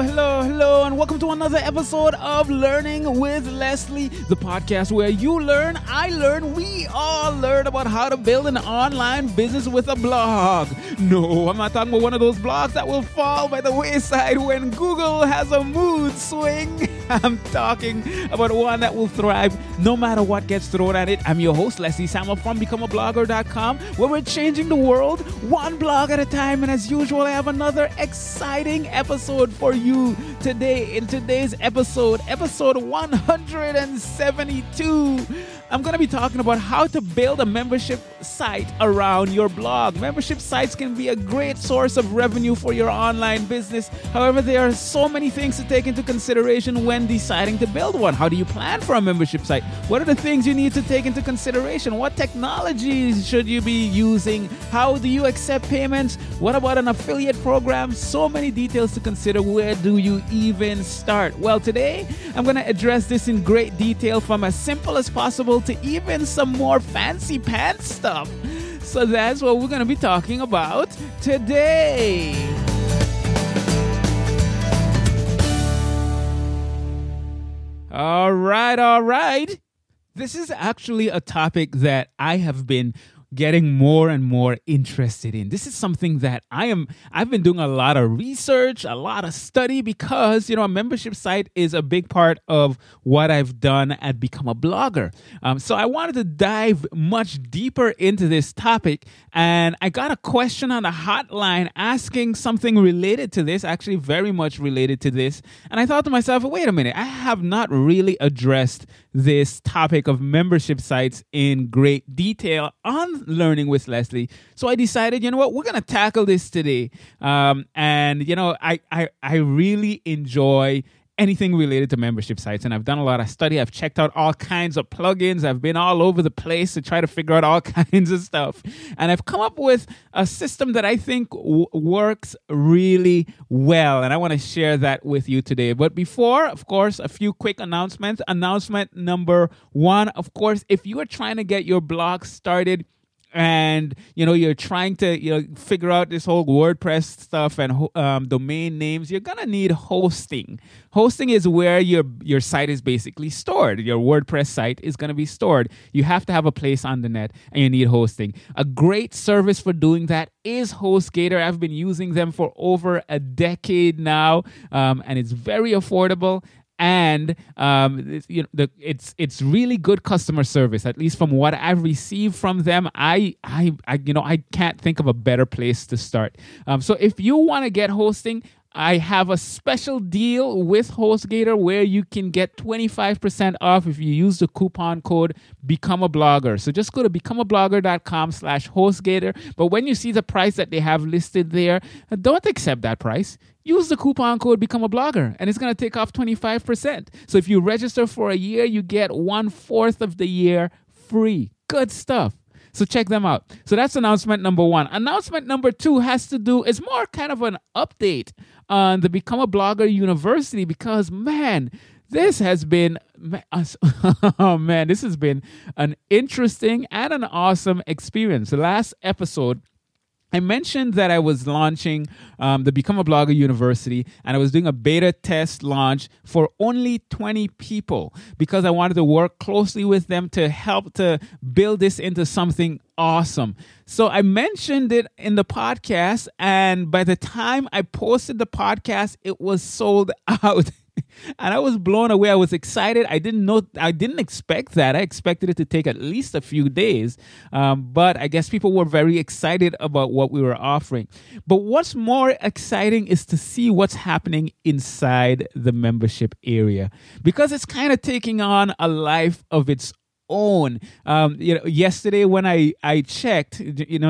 Hello, and welcome to another episode of Learning with Leslie, the podcast where you learn, I learn, we all learn about how to build an online business with a blog. No, I'm not talking about one of those blogs that will fall by the wayside when Google has a mood swing. I'm talking about one that will thrive no matter what gets thrown at it. I'm your host, Leslie Samuel from becomeablogger.com, where we're changing the world one blog at a time. And as usual, I have another exciting episode for you today. In today's episode 172, I'm going to be talking about how to build a membership site around your blog. Membership sites can be a great source of revenue for your online business. However, there are so many things to take into consideration when deciding to build one. How do you plan for a membership site? What are the things you need to take into consideration? What technologies should you be using? How do you accept payments? What about an affiliate program? So many details to consider. Where do you even start? Well, today I'm going to address this in great detail, from as simple as possible to even some more fancy pants stuff. So that's what we're going to be talking about today. All right. This is actually a topic that I have been getting more and more interested in. This is something that I've been doing a lot of research, a lot of study, because, you know, a membership site is a big part of what I've done at Become a Blogger. So I wanted to dive much deeper into this topic, and I got a question on the hotline asking something related to this, actually very much related to this. And I thought to myself, wait a minute, I have not really addressed this topic of membership sites in great detail on Learning with Leslie. So I decided, you know what, we're going to tackle this today. I really enjoy anything related to membership sites. And I've done a lot of study. I've checked out all kinds of plugins. I've been all over the place to try to figure out all kinds of stuff. And I've come up with a system that I think works really well. And I want to share that with you today. But before, of course, a few quick announcements. Announcement number one, of course, if you are trying to get your blog started, and, you know, you're trying to, you know, figure out this whole WordPress stuff and domain names, you're going to need hosting. Hosting is where your site is basically stored. Your WordPress site is going to be stored. You have to have a place on the net, and you need hosting. A great service for doing that is HostGator. I've been using them for over a decade now, and it's very affordable. And it's really good customer service, at least from what I've received from them. I can't think of a better place to start. So if you want to get hosting, I have a special deal with HostGator where you can get 25% off if you use the coupon code BECOMEABLOGGER. So just go to becomeablogger.com/HostGator. But when you see the price that they have listed there, don't accept that price. Use the coupon code BECOMEABLOGGER, and it's going to take off 25%. So if you register for a year, you get 1/4 of the year free. Good stuff. So check them out. So that's announcement number one. Announcement number two has to do, it's more kind of an update on the Become a Blogger University, because, man, this has been, an interesting and an awesome experience. The last episode, I mentioned that I was launching the Become a Blogger University, and I was doing a beta test launch for only 20 people because I wanted to work closely with them to help to build this into something awesome. So I mentioned it in the podcast, and by the time I posted the podcast, it was sold out. And I was blown away. I was excited. I didn't expect that. I expected it to take at least a few days. But I guess people were very excited about what we were offering. But what's more exciting is to see what's happening inside the membership area, because it's kind of taking on a life of its own. Yesterday when I checked,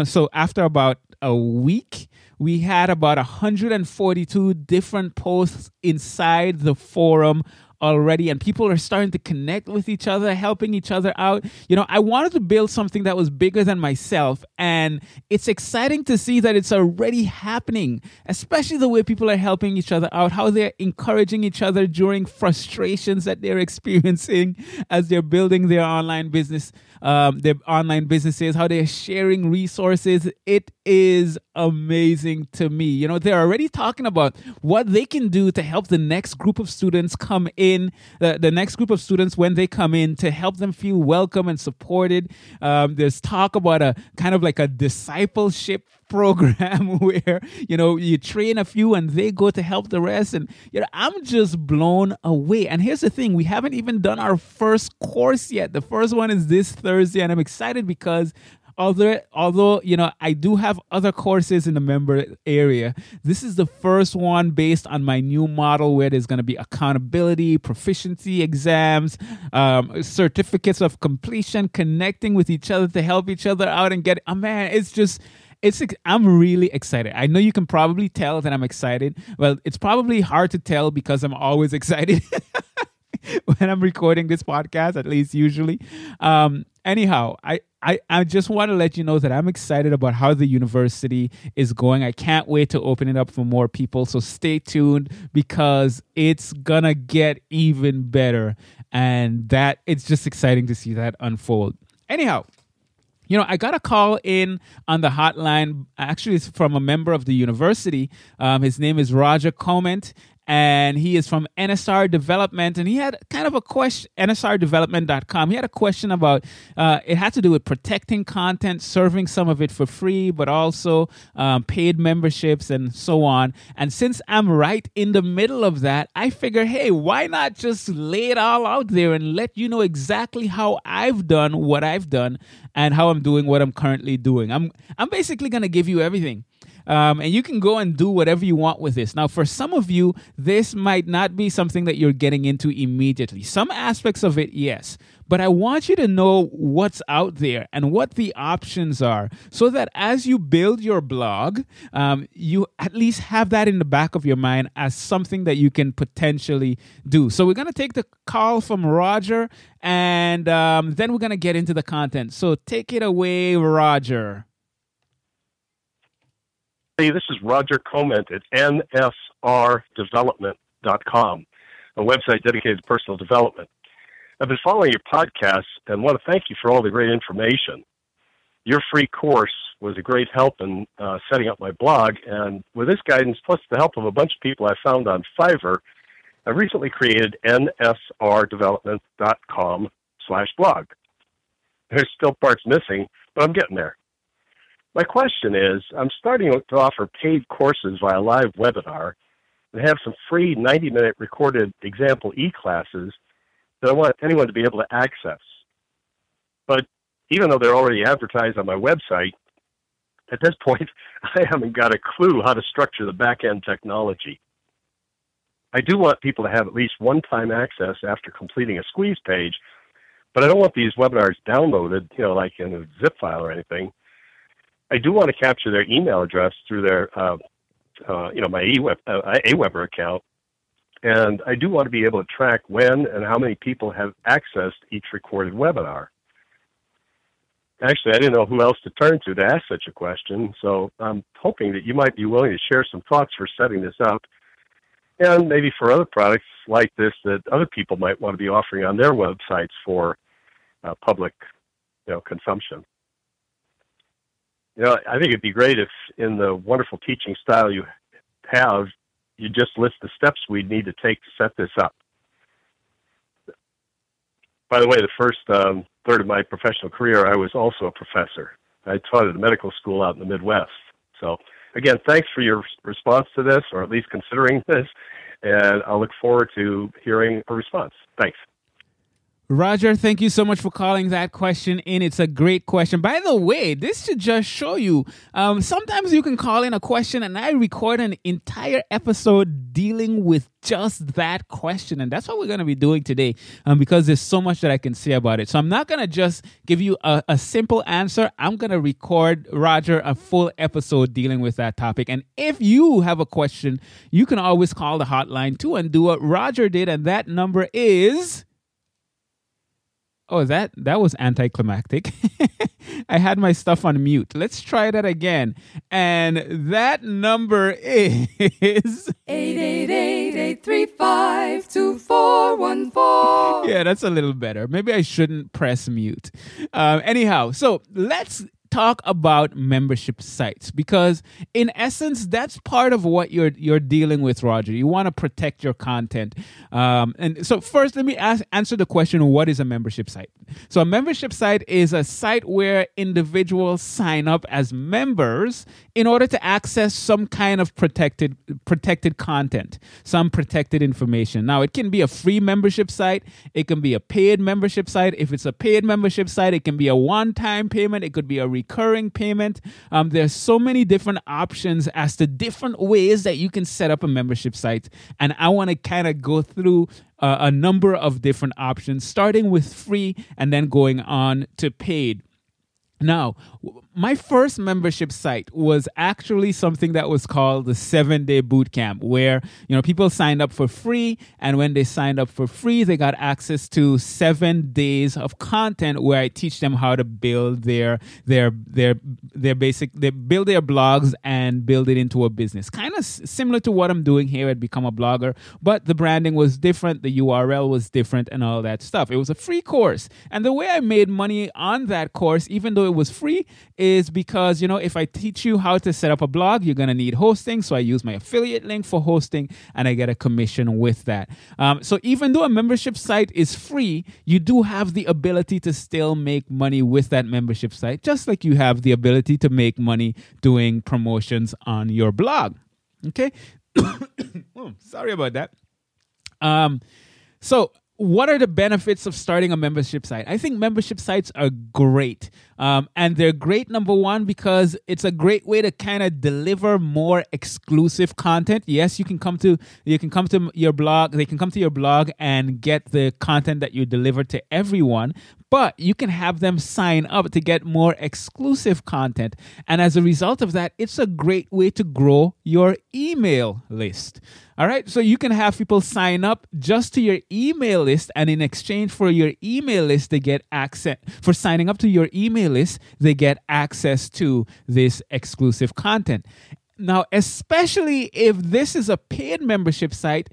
so after about a week we had about 142 different posts inside the forum already, and people are starting to connect with each other, helping each other out. You know, I wanted to build something that was bigger than myself, and it's exciting to see that it's already happening, especially the way people are helping each other out, how they're encouraging each other during frustrations that they're experiencing as they're building their online business, their online businesses, how they're sharing resources. It is amazing to me. You know, they're already talking about what they can do to help the next group of students come in, the next group of students when they come in, to help them feel welcome and supported. There's talk about a kind of like a discipleship program where, you know, you train a few and they go to help the rest. And, you know, I'm just blown away. And here's the thing, we haven't even done our first course yet. The first one is this Thursday, and I'm excited because although, you know, I do have other courses in the member area, this is the first one based on my new model where there's going to be accountability, proficiency exams, certificates of completion, connecting with each other to help each other out and get, oh man, it's just, I'm really excited. I know you can probably tell that I'm excited. Well, it's probably hard to tell because I'm always excited when I'm recording this podcast, at least usually. Anyhow, I just want to let you know that I'm excited about how the university is going. I can't wait to open it up for more people. So stay tuned because it's going to get even better. And that it's just exciting to see that unfold. Anyhow, you know, I got a call in on the hotline. Actually, it's from a member of the university. His name is Roger Comant, and he is from NSR Development, and he had kind of a question, nsrdevelopment.com. He had a question about, it had to do with protecting content, serving some of it for free, but also paid memberships and so on. And since I'm right in the middle of that, I figure, hey, why not just lay it all out there and let you know exactly how I've done what I've done and how I'm doing what I'm currently doing. I'm basically going to give you everything. And you can go and do whatever you want with this. Now, for some of you, this might not be something that you're getting into immediately. Some aspects of it, yes. But I want you to know what's out there and what the options are so that as you build your blog, you at least have that in the back of your mind as something that you can potentially do. So we're going to take the call from Roger, and then we're going to get into the content. So take it away, Roger. Hey, this is Roger Comant at nsrdevelopment.com, a website dedicated to personal development. I've been following your podcasts and want to thank you for all the great information. Your free course was a great help in setting up my blog, and with this guidance, plus the help of a bunch of people I found on Fiverr, I recently created nsrdevelopment.com/blog. There's still parts missing, but I'm getting there. My question is, I'm starting to offer paid courses via live webinar and have some free 90-minute recorded example e-classes that I want anyone to be able to access. But even though they're already advertised on my website, at this point, I haven't got a clue how to structure the back-end technology. I do want people to have at least one-time access after completing a squeeze page, but I don't want these webinars downloaded, you know, like in a zip file or anything. I do want to capture their email address through their, my AWeber account. And I do want to be able to track when and how many people have accessed each recorded webinar. Actually, I didn't know who else to turn to ask such a question. So I'm hoping that you might be willing to share some thoughts for setting this up and maybe for other products like this that other people might want to be offering on their websites for public, you know, consumption. You know, I think it'd be great if in the wonderful teaching style you have, you just list the steps we'd need to take to set this up. By the way, the first third of my professional career, I was also a professor. I taught at a medical school out in the Midwest. So, again, thanks for your response to this, or at least considering this, and I'll look forward to hearing a response. Thanks. Roger, thank you so much for calling that question in. It's a great question. By the way, this should just show you, sometimes you can call in a question and I record an entire episode dealing with just that question. And that's what we're going to be doing today because there's so much that I can say about it. So I'm not going to just give you a simple answer. I'm going to record, Roger, a full episode dealing with that topic. And if you have a question, you can always call the hotline too and do what Roger did. And that number is... Oh, that was anticlimactic. I had my stuff on mute. Let's try that again. And that number is 888-835-2414. Yeah, that's a little better. Maybe I shouldn't press mute. Anyhow, so let's talk about membership sites because in essence, that's part of what you're dealing with, Roger. You want to protect your content. And so first, let me answer the question, what is a membership site? So a membership site is a site where individuals sign up as members in order to access some kind of protected content, some protected information. Now, it can be a free membership site. It can be a paid membership site. If it's a paid membership site, it can be a one-time payment. It could be a recurring payment. There's so many different options as to different ways that you can set up a membership site. And I want to kind of go through a number of different options, starting with free and then going on to paid. Now, my first membership site was actually something that was called the 7-Day Bootcamp, where people signed up for free, and when they signed up for free, they got access to 7 days of content where I teach them how to build their blogs and build it into a business. Kind of similar to what I'm doing here at Become a Blogger, but the branding was different, the URL was different, and all that stuff. It was a free course, and the way I made money on that course, even though it was free, is because, if I teach you how to set up a blog, you're going to need hosting. So I use my affiliate link for hosting and I get a commission with that. So even though a membership site is free, you do have the ability to still make money with that membership site, just like you have the ability to make money doing promotions on your blog. Okay? Oh, sorry about that. So what are the benefits of starting a membership site? I think membership sites are great. And they're great, number one, because it's a great way to kind of deliver more exclusive content. Yes, you can come to your blog. They can come to your blog and get the content that you deliver to everyone. But you can have them sign up to get more exclusive content. And as a result of that, it's a great way to grow your email list. All right. So you can have people sign up just to your email list. And in exchange for your email list, they get access for signing up to your email list. They get access to this exclusive content. Now, especially if this is a paid membership site,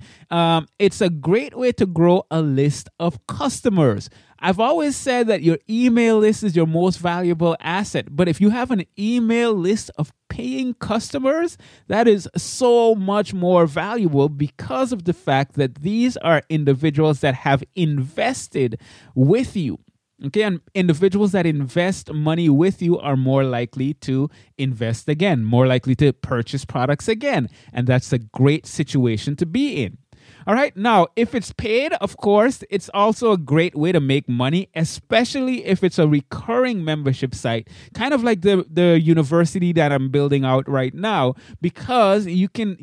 it's a great way to grow a list of customers. I've always said that your email list is your most valuable asset, but if you have an email list of paying customers, that is so much more valuable because of the fact that these are individuals that have invested with you. Okay, and individuals that invest money with you are more likely to invest again, more likely to purchase products again. And that's a great situation to be in. All right. Now, if it's paid, of course, it's also a great way to make money, especially if it's a recurring membership site, kind of like the university that I'm building out right now, because you can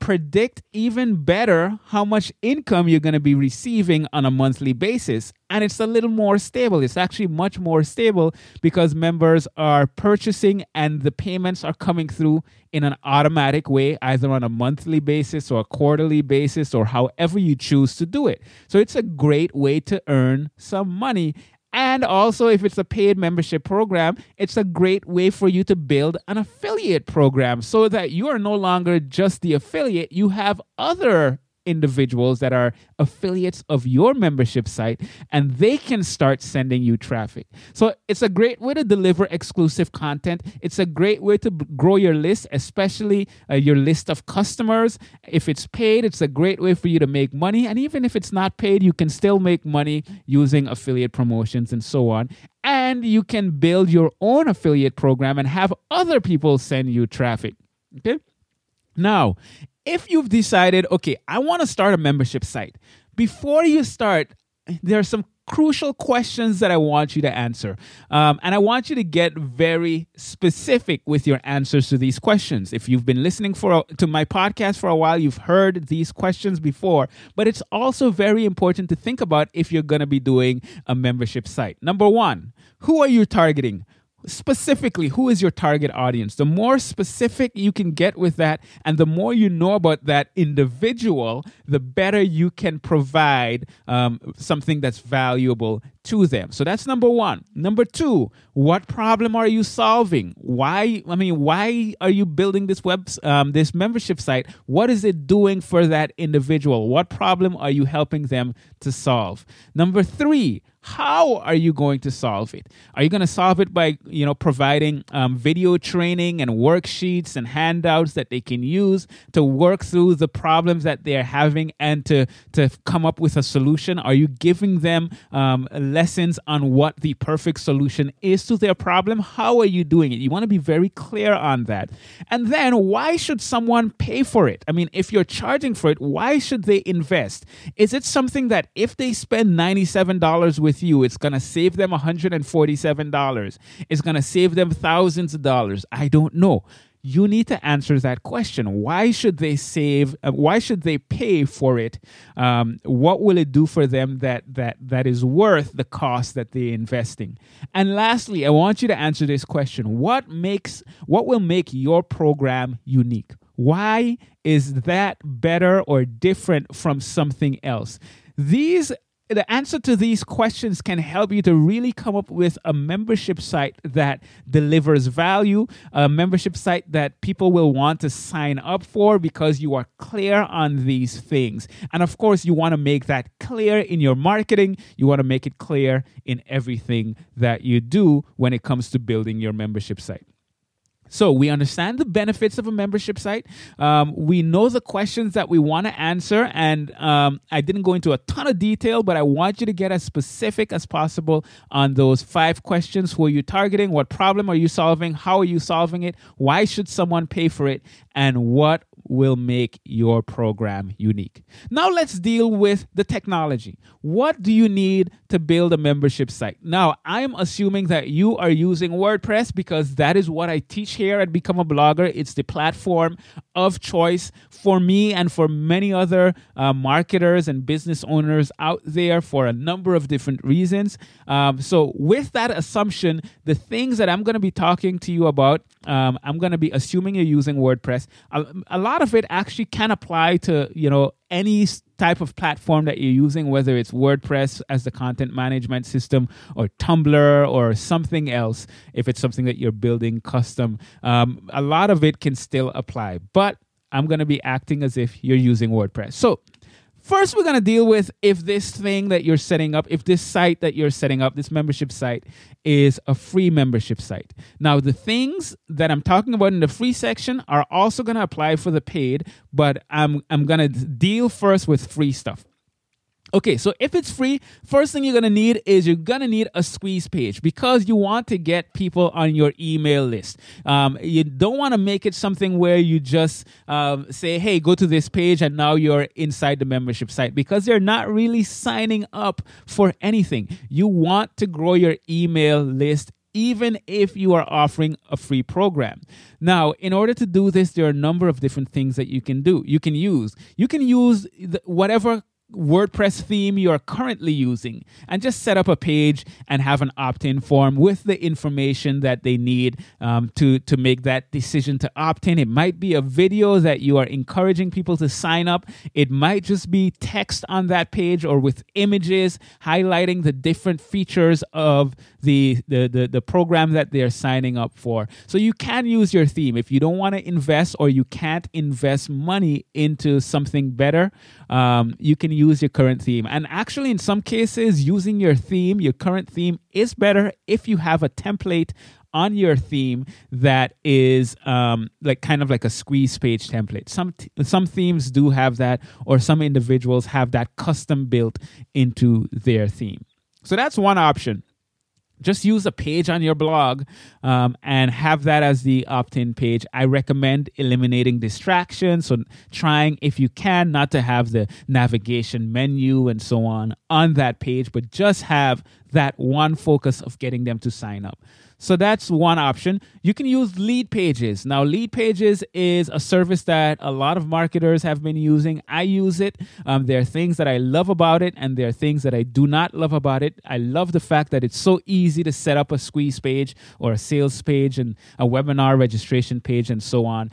predict even better how much income you're going to be receiving on a monthly basis. And it's a little more stable. It's actually much more stable because members are purchasing and the payments are coming through in an automatic way, either on a monthly basis or a quarterly basis or however you choose to do it. So it's a great way to earn some money. And also, if it's a paid membership program, it's a great way for you to build an affiliate program so that you are no longer just the affiliate. You have other individuals that are affiliates of your membership site, and they can start sending you traffic. So it's a great way to deliver exclusive content. It's a great way to grow your list, especially your list of customers. If it's paid, it's a great way for you to make money. And even if it's not paid, you can still make money using affiliate promotions and so on. And you can build your own affiliate program and have other people send you traffic. Okay? Now, if you've decided, okay, I want to start a membership site, Before you start, there are some crucial questions that I want you to answer. And I want you to get very specific with your answers to these questions. If you've been listening to my podcast for a while, you've heard these questions before, but it's also very important to think about if you're going to be doing a membership site. Number one, who are you targeting? Specifically, who is your target audience? The more specific you can get with that and the more you know about that individual, the better you can provide something that's valuable to them. So that's number one. Number two, what problem are you solving? Why are you building this this membership site? What is it doing for that individual? What problem are you helping them to solve? Number three, how are you going to solve it? Are you going to solve it by, providing video training and worksheets and handouts that they can use to work through the problems that they're having and to come up with a solution? Are you giving them lessons on what the perfect solution is to their problem? How are you doing it? You want to be very clear on that. And then why should someone pay for it? I mean, if you're charging for it, why should they invest? Is it something that if they spend $97 with you, it's going to save them $147. It's going to save them thousands of dollars. I don't know. You need to answer that question. Why should they save? Why should they pay for it? What will it do for them that is worth the cost that they're investing? And lastly, I want you to answer this question. What will make your program unique? Why is that better or different from something else? The answer to these questions can help you to really come up with a membership site that delivers value, a membership site that people will want to sign up for because you are clear on these things. And of course, you want to make that clear in your marketing. You want to make it clear in everything that you do when it comes to building your membership site. So we understand the benefits of a membership site. We know the questions that we want to answer. And I didn't go into a ton of detail, but I want you to get as specific as possible on those 5 questions. Who are you targeting? What problem are you solving? How are you solving it? Why should someone pay for it? And what will make your program unique? Now let's deal with the technology. What do you need to build a membership site? Now, I'm assuming that you are using WordPress because that is what I teach here at Become a Blogger. It's the platform of choice for me and for many other marketers and business owners out there for a number of different reasons. So with that assumption, the things that I'm going to be talking to you about, I'm going to be assuming you're using WordPress. A lot of it actually can apply to, any type of platform that you're using, whether it's WordPress as the content management system or Tumblr or something else, if it's something that you're building custom. A lot of it can still apply, but I'm going to be acting as if you're using WordPress. So first, we're going to deal with if this site that you're setting up, this membership site, is a free membership site. Now, the things that I'm talking about in the free section are also going to apply for the paid, but I'm going to deal first with free stuff. Okay, so if it's free, first thing you're going to need a squeeze page because you want to get people on your email list. You don't want to make it something where you just say, hey, go to this page and now you're inside the membership site because they're not really signing up for anything. You want to grow your email list even if you are offering a free program. Now, in order to do this, there are a number of different things that you can do. You can use whatever WordPress theme you are currently using and just set up a page and have an opt-in form with the information that they need to make that decision to opt in. It might be a video that you are encouraging people to sign up. It might just be text on that page or with images highlighting the different features of the program that they are signing up for. So you can use your theme. If you don't want to invest or you can't invest money into something better, you can use your current theme. And actually, in some cases, using your current theme is better if you have a template on your theme that is kind of like a squeeze page template. Some themes do have that, or some individuals have that custom built into their theme. So that's one option. just use a page on your blog and have that as the opt-in page. I recommend eliminating distractions, so trying, if you can, not to have the navigation menu and so on that page, but just have that one focus of getting them to sign up. So that's one option. You can use Leadpages. Now, Leadpages is a service that a lot of marketers have been using. I use it. There are things that I love about it, and there are things that I do not love about it. I love the fact that it's so easy to set up a squeeze page or a sales page and a webinar registration page and so on.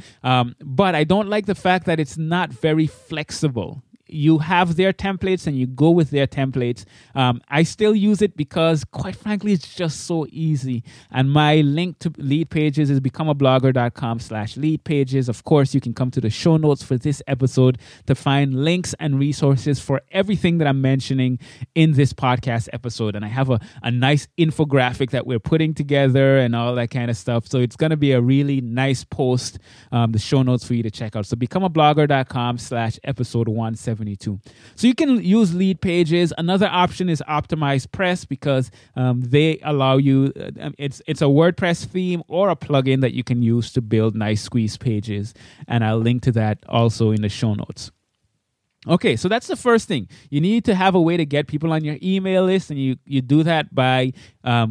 But I don't like the fact that it's not very flexible. You have their templates and you go with their templates. I still use it because, quite frankly, it's just so easy. And my link to Leadpages is becomeablogger.com/leadpages. Of course, you can come to the show notes for this episode to find links and resources for everything that I'm mentioning in this podcast episode. And I have a nice infographic that we're putting together and all that kind of stuff. So it's going to be a really nice post, the show notes for you to check out. So becomeablogger.com/episode 170. So you can use Leadpages. Another option is Optimize Press, because they allow you, it's a WordPress theme or a plugin that you can use to build nice squeeze pages. And I'll link to that also in the show notes. Okay, so that's the first thing. You need to have a way to get people on your email list, and you do that by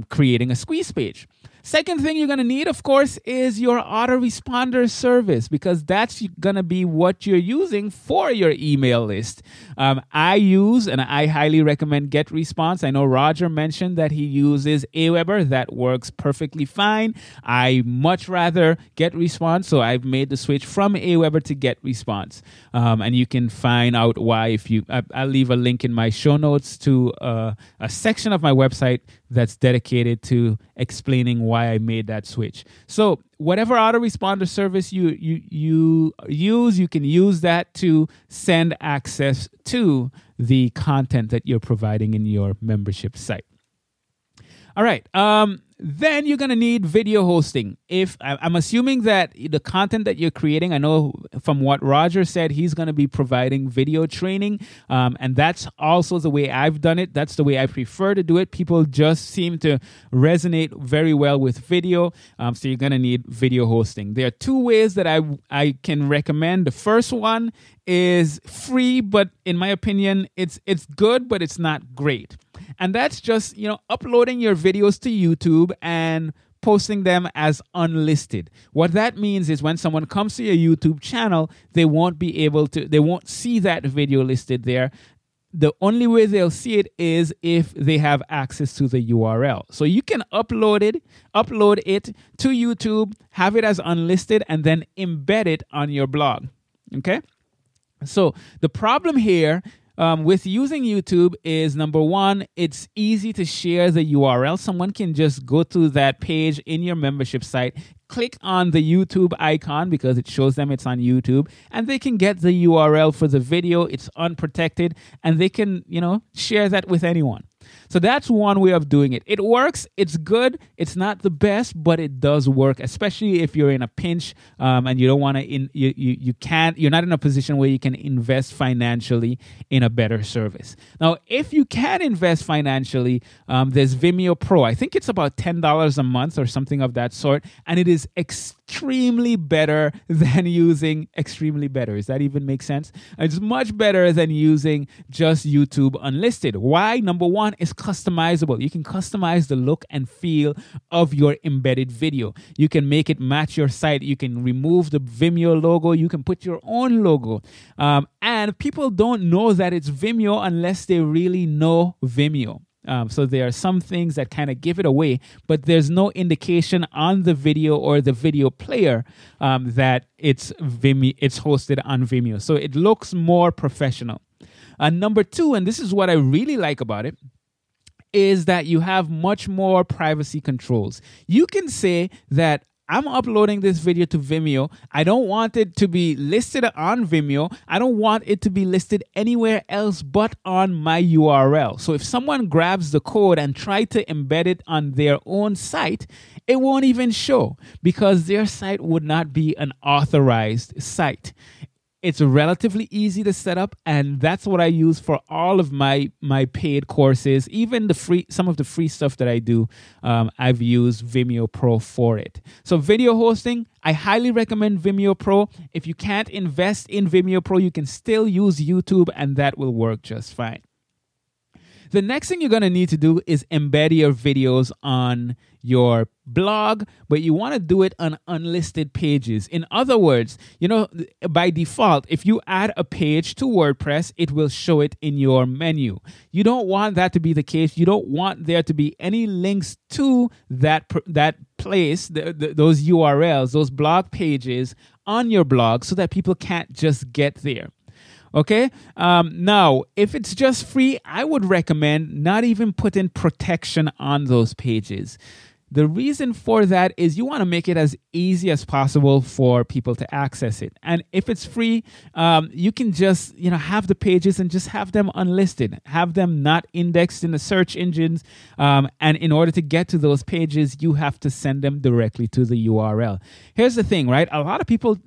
creating a squeeze page. Second thing you're going to need, of course, is your autoresponder service, because that's going to be what you're using for your email list. I use, and I highly recommend, GetResponse. I know Roger mentioned that he uses AWeber. That works perfectly fine. I much rather GetResponse, so I've made the switch from AWeber to GetResponse. And you can find out why if you... I'll leave a link in my show notes to a section of my website that's dedicated to explaining why I made that switch. So whatever autoresponder service you use, you can use that to send access to the content that you're providing in your membership site. All right. Then you're going to need video hosting. If I'm assuming that the content that you're creating, I know from what Roger said, he's going to be providing video training. And that's also the way I've done it. That's the way I prefer to do it. People just seem to resonate very well with video. So you're going to need video hosting. There are two ways that I can recommend. The first one is free, but in my opinion, it's good, but it's not great. And that's just, uploading your videos to YouTube and posting them as unlisted. What that means is when someone comes to your YouTube channel, they won't see that video listed there. The only way they'll see it is if they have access to the URL. So you can upload it to YouTube, have it as unlisted, and then embed it on your blog. Okay? So the problem here with using YouTube is, number one, it's easy to share the URL. Someone can just go to that page in your membership site, click on the YouTube icon because it shows them it's on YouTube, and they can get the URL for the video. It's unprotected, and they can, share that with anyone. So that's one way of doing it. It works. It's good. It's not the best, but it does work, especially if you're in a pinch and you don't want to. You're not in a position where you can invest financially in a better service. Now, if you can invest financially, there's Vimeo Pro. I think it's about $10 a month or something of that sort, and it is extremely better than using extremely better. Does that even make sense? It's much better than using just YouTube unlisted. Why? Number one is customizable. You can customize the look and feel of your embedded video. You can make it match your site. You can remove the Vimeo logo. You can put your own logo. And people don't know that it's Vimeo unless they really know Vimeo. So there are some things that kind of give it away, but there's no indication on the video or the video player that it's hosted on Vimeo. So it looks more professional. Number two, and this is what I really like about it, is that you have much more privacy controls. You can say that I'm uploading this video to Vimeo. I don't want it to be listed on Vimeo. I don't want it to be listed anywhere else but on my URL. So if someone grabs the code and try to embed it on their own site, it won't even show because their site would not be an authorized site. It's relatively easy to set up, and that's what I use for all of my paid courses. Even the free, some of the free stuff that I do, I've used Vimeo Pro for it. So video hosting, I highly recommend Vimeo Pro. If you can't invest in Vimeo Pro, you can still use YouTube, and that will work just fine. The next thing you're going to need to do is embed your videos on your blog, but you want to do it on unlisted pages. In other words, you know, by default, if you add a page to WordPress, it will show it in your menu. You don't want that to be the case. You don't want there to be any links to that place, those URLs, those blog pages on your blog so that people can't just get there. Okay. Now, if it's just free, I would recommend not even putting protection on those pages. The reason for that is you want to make it as easy as possible for people to access it. And if it's free, you can just, you know, have the pages and just have them unlisted, have them not indexed in the search engines. And in order to get to those pages, you have to send them directly to the URL. Here's the thing, right? A lot of people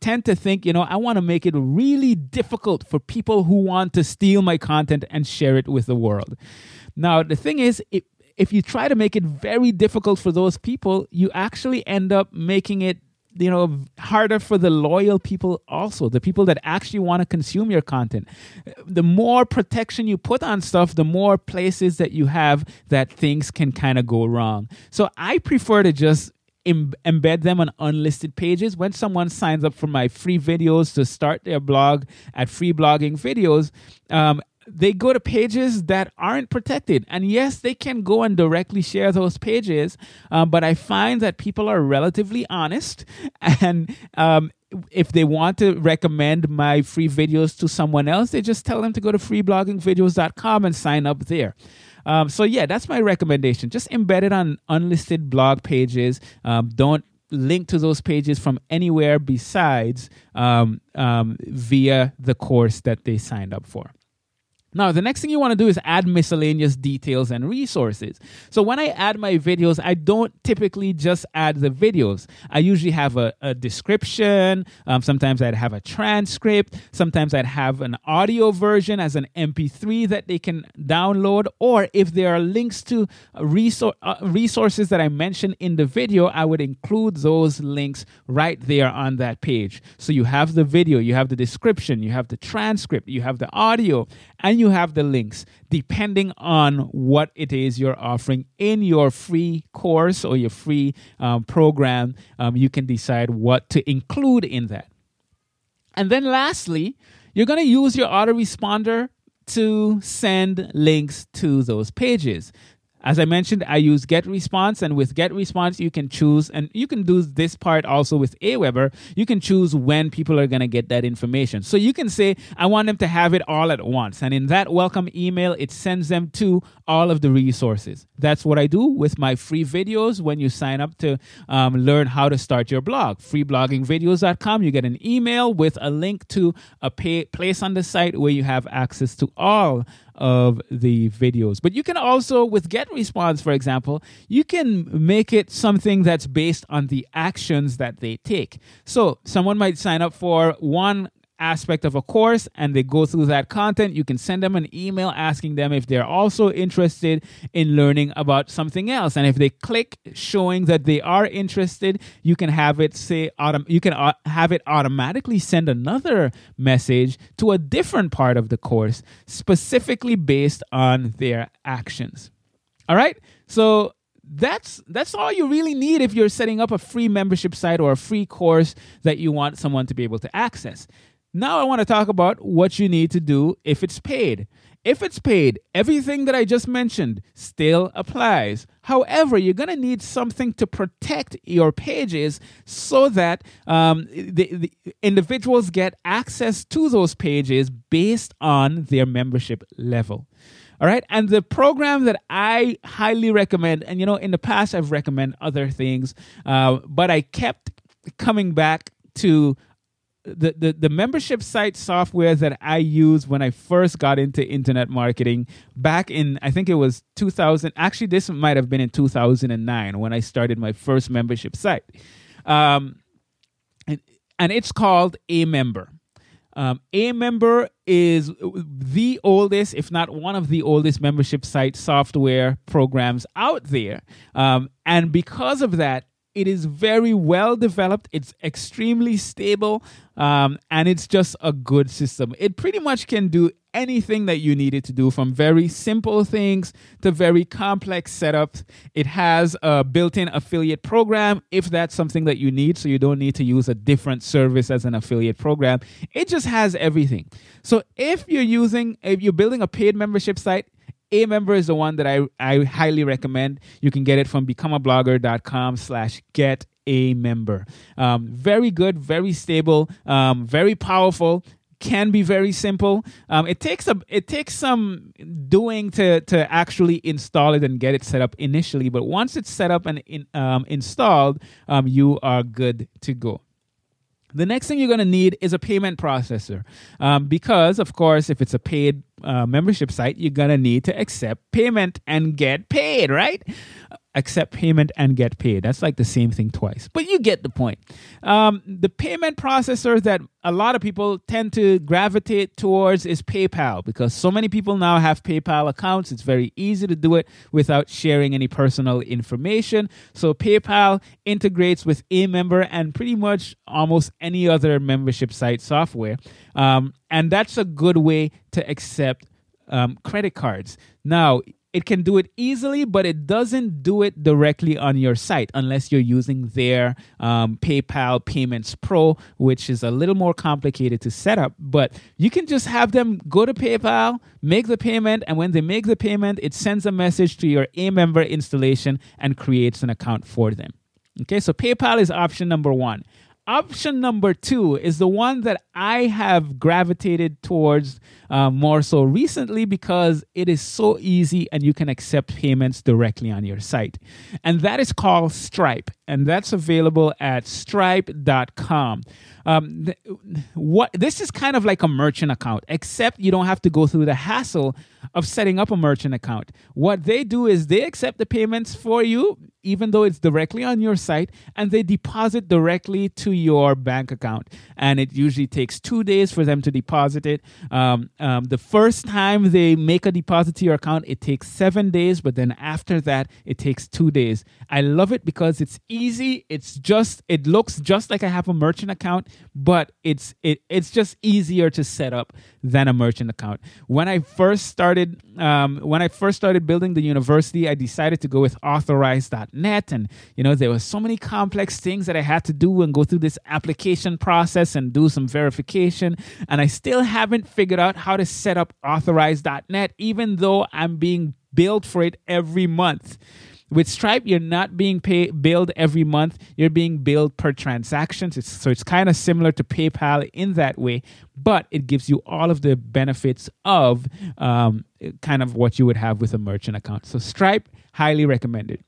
tend to think, you know, I want to make it really difficult for people who want to steal my content and share it with the world. Now, the thing is, if you try to make it very difficult for those people, you actually end up making it, you know, harder for the loyal people also, the people that actually want to consume your content. The more protection you put on stuff, the more places that you have that things can kind of go wrong. So I prefer to just embed them on unlisted pages. When someone signs up for my free videos to start their blog at Free Blogging Videos, they go to pages that aren't protected. And yes, they can go and directly share those pages, but I find that people are relatively honest. And if they want to recommend my free videos to someone else, they just tell them to go to freebloggingvideos.com and sign up there. So yeah, that's my recommendation. Just embed it on unlisted blog pages. Don't link to those pages from anywhere besides via the course that they signed up for. Now, the next thing you want to do is add miscellaneous details and resources. So when I add my videos, I don't typically just add the videos. I usually have a description. Sometimes I'd have a transcript. Sometimes I'd have an audio version as an MP3 that they can download. Or if there are links to resources that I mentioned in the video, I would include those links right there on that page. So you have the video, you have the description, you have the transcript, you have the audio, and you have the links, depending on what it is you're offering in your free course or your free program. You can decide what to include in that. And then lastly, you're going to use your autoresponder to send links to those pages. As I mentioned, I use GetResponse, and with GetResponse, you can choose, and you can do this part also with AWeber, you can choose when people are going to get that information. So you can say, I want them to have it all at once. And in that welcome email, it sends them to all of the resources. That's what I do with my free videos when you sign up to learn how to start your blog. Freebloggingvideos.com, you get an email with a link to a place on the site where you have access to all of the videos. But you can also, with GetResponse, for example, you can make it something that's based on the actions that they take. So someone might sign up for one aspect of a course and they go through that content. You can send them an email asking them if they're also interested in learning about something else. And if they click showing that they are interested, you can have it automatically send another message to a different part of the course specifically based on their actions. All right? So that's all you really need if you're setting up a free membership site or a free course that you want someone to be able to access. Now I want to talk about what you need to do if it's paid. If it's paid, everything that I just mentioned still applies. However, you're going to need something to protect your pages so that the individuals get access to those pages based on their membership level. All right. And the program that I highly recommend, and, you know, in the past I've recommended other things, but I kept coming back to the membership site software that I used when I first got into internet marketing back in, I think it was 2000. Actually, this might have been in 2009 when I started my first membership site. And it's called A-Member. A-Member is the oldest, if not one of the oldest membership site software programs out there. And because of that, it is very well developed. It's extremely stable, and it's just a good system. It pretty much can do anything that you need it to do, from very simple things to very complex setups. It has a built-in affiliate program if that's something that you need, so you don't need to use a different service as an affiliate program. It just has everything. So if you're building a paid membership site, A-Member is the one that I highly recommend. You can get it from becomeablogger.com/get-a-member. Very good, very stable, very powerful. Can be very simple. It takes some doing to actually install it and get it set up initially, but once it's set up and installed, you are good to go. The next thing you're going to need is a payment processor, because, of course, if it's a paid membership site, you're going to need to accept payment and get paid, right? Accept payment and get paid. That's like the same thing twice, but you get the point. The payment processor that a lot of people tend to gravitate towards is PayPal, because so many people now have PayPal accounts. It's very easy to do it without sharing any personal information. So PayPal integrates with A-Member and pretty much almost any other membership site software. And that's a good way to accept credit cards. Now, it can do it easily, but it doesn't do it directly on your site unless you're using their PayPal Payments Pro, which is a little more complicated to set up. But you can just have them go to PayPal, make the payment, and when they make the payment, it sends a message to your A-Member installation and creates an account for them. Okay, so PayPal is option number one. Option number two is the one that I have gravitated towards more so recently, because it is so easy and you can accept payments directly on your site. And that is called Stripe, and that's available at stripe.com. This is kind of like a merchant account, except you don't have to go through the hassle of setting up a merchant account. What they do is they accept the payments for you, even though it's directly on your site, and they deposit directly to your bank account. And it usually takes 2 days for them to deposit it. The first time they make a deposit to your account, it takes 7 days, but then after that, it takes 2 days. I love it because it's easy. It looks just like I have a merchant account, but it's just easier to set up than a merchant account. When I first started building the university, I decided to go with authorize.net, and there were so many complex things that I had to do and go through this application process and do some verification, and I still haven't figured out how to set up authorize.net, even though I'm being billed for it every month. With Stripe, you're not being billed every month. You're being billed per transaction. So it's kind of similar to PayPal in that way, but it gives you all of the benefits of kind of what you would have with a merchant account. So Stripe, highly recommended.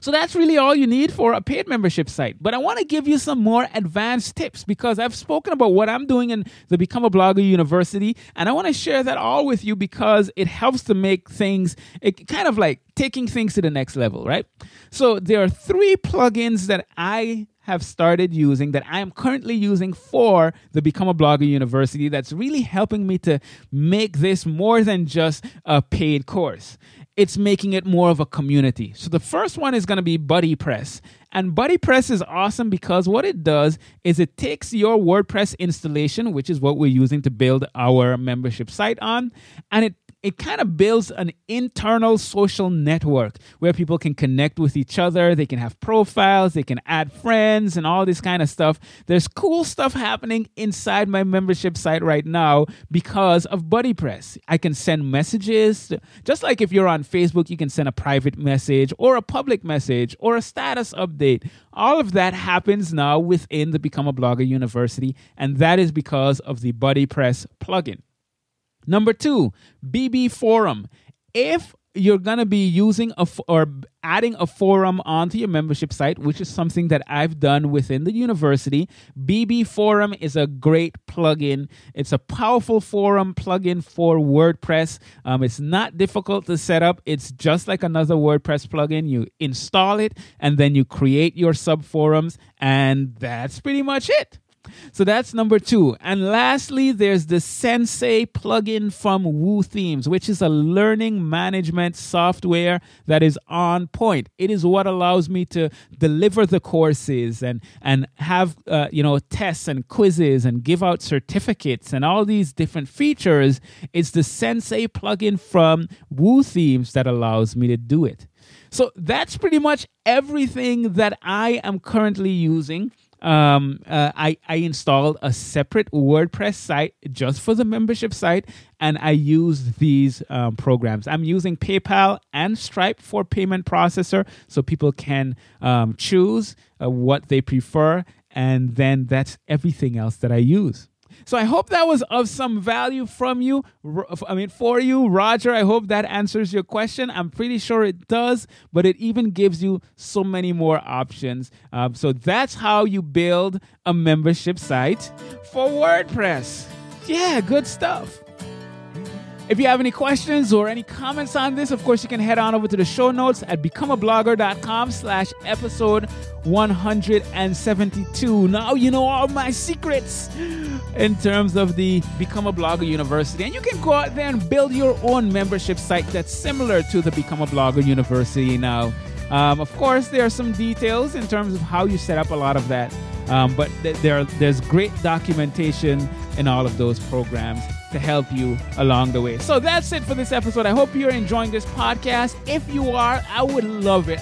So that's really all you need for a paid membership site. But I want to give you some more advanced tips, because I've spoken about what I'm doing in the Become a Blogger University, and I want to share that all with you because it helps to make things, it kind of like taking things to the next level, right? So there are 3 plugins that I have started using, that I am currently using for the Become a Blogger University, that's really helping me to make this more than just a paid course. It's making it more of a community. So the first one is going to be BuddyPress. And BuddyPress is awesome because what it does is it takes your WordPress installation, which is what we're using to build our membership site on, and it kind of builds an internal social network where people can connect with each other. They can have profiles. They can add friends and all this kind of stuff. There's cool stuff happening inside my membership site right now because of BuddyPress. I can send messages. Just like if you're on Facebook, you can send a private message or a public message or a status update. All of that happens now within the Become a Blogger University, and that is because of the BuddyPress plugin. Number 2, BB Forum. If you're going to be using or adding a forum onto your membership site, which is something that I've done within the university, BB Forum is a great plugin. It's a powerful forum plugin for WordPress. It's not difficult to set up. It's just like another WordPress plugin. You install it, and then you create your sub forums, and that's pretty much it. So that's number two. And lastly, there's the Sensei plugin from WooThemes, which is a learning management software that is on point. It is what allows me to deliver the courses and have tests and quizzes and give out certificates and all these different features. It's the Sensei plugin from WooThemes that allows me to do it. So that's pretty much everything that I am currently using. I installed a separate WordPress site just for the membership site, and I use these programs. I'm using PayPal and Stripe for payment processor, so people can choose what they prefer, and then that's everything else that I use. So I hope that was of some value for you, Roger. I hope that answers your question. I'm pretty sure it does, but it even gives you so many more options. So that's how you build a membership site for WordPress. Yeah, good stuff. If you have any questions or any comments on this, of course, you can head on over to the show notes at becomeablogger.com/episode 172. Now you know all my secrets in terms of the Become a Blogger University. And you can go out there and build your own membership site that's similar to the Become a Blogger University now. Of course, there are some details in terms of how you set up a lot of that. But there's great documentation in all of those programs to help you along the way. So that's it for this episode. I hope you're enjoying this podcast. If you are, I would love it.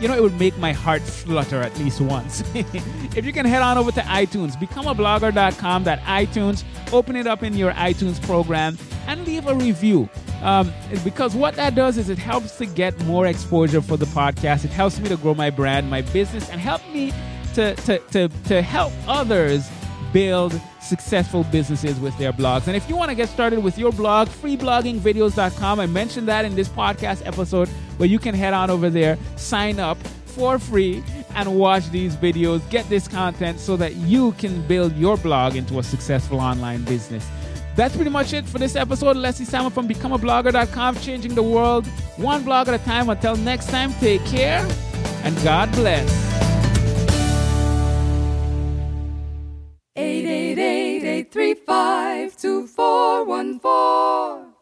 It would make my heart flutter at least once. If you can head on over to iTunes, becomeablogger.com, iTunes, open it up in your iTunes program and leave a review. Because what that does is it helps to get more exposure for the podcast. It helps me to grow my brand, my business, and help me to help others build successful businesses with their blogs. And if you want to get started with your blog, freebloggingvideos.com, I mentioned that in this podcast episode, where you can head on over there, sign up for free, and watch these videos, get this content so that you can build your blog into a successful online business. That's pretty much it for this episode. Leslie Samuel from becomeablogger.com, changing the world one blog at a time. Until next time, take care and God bless. 888-835-2414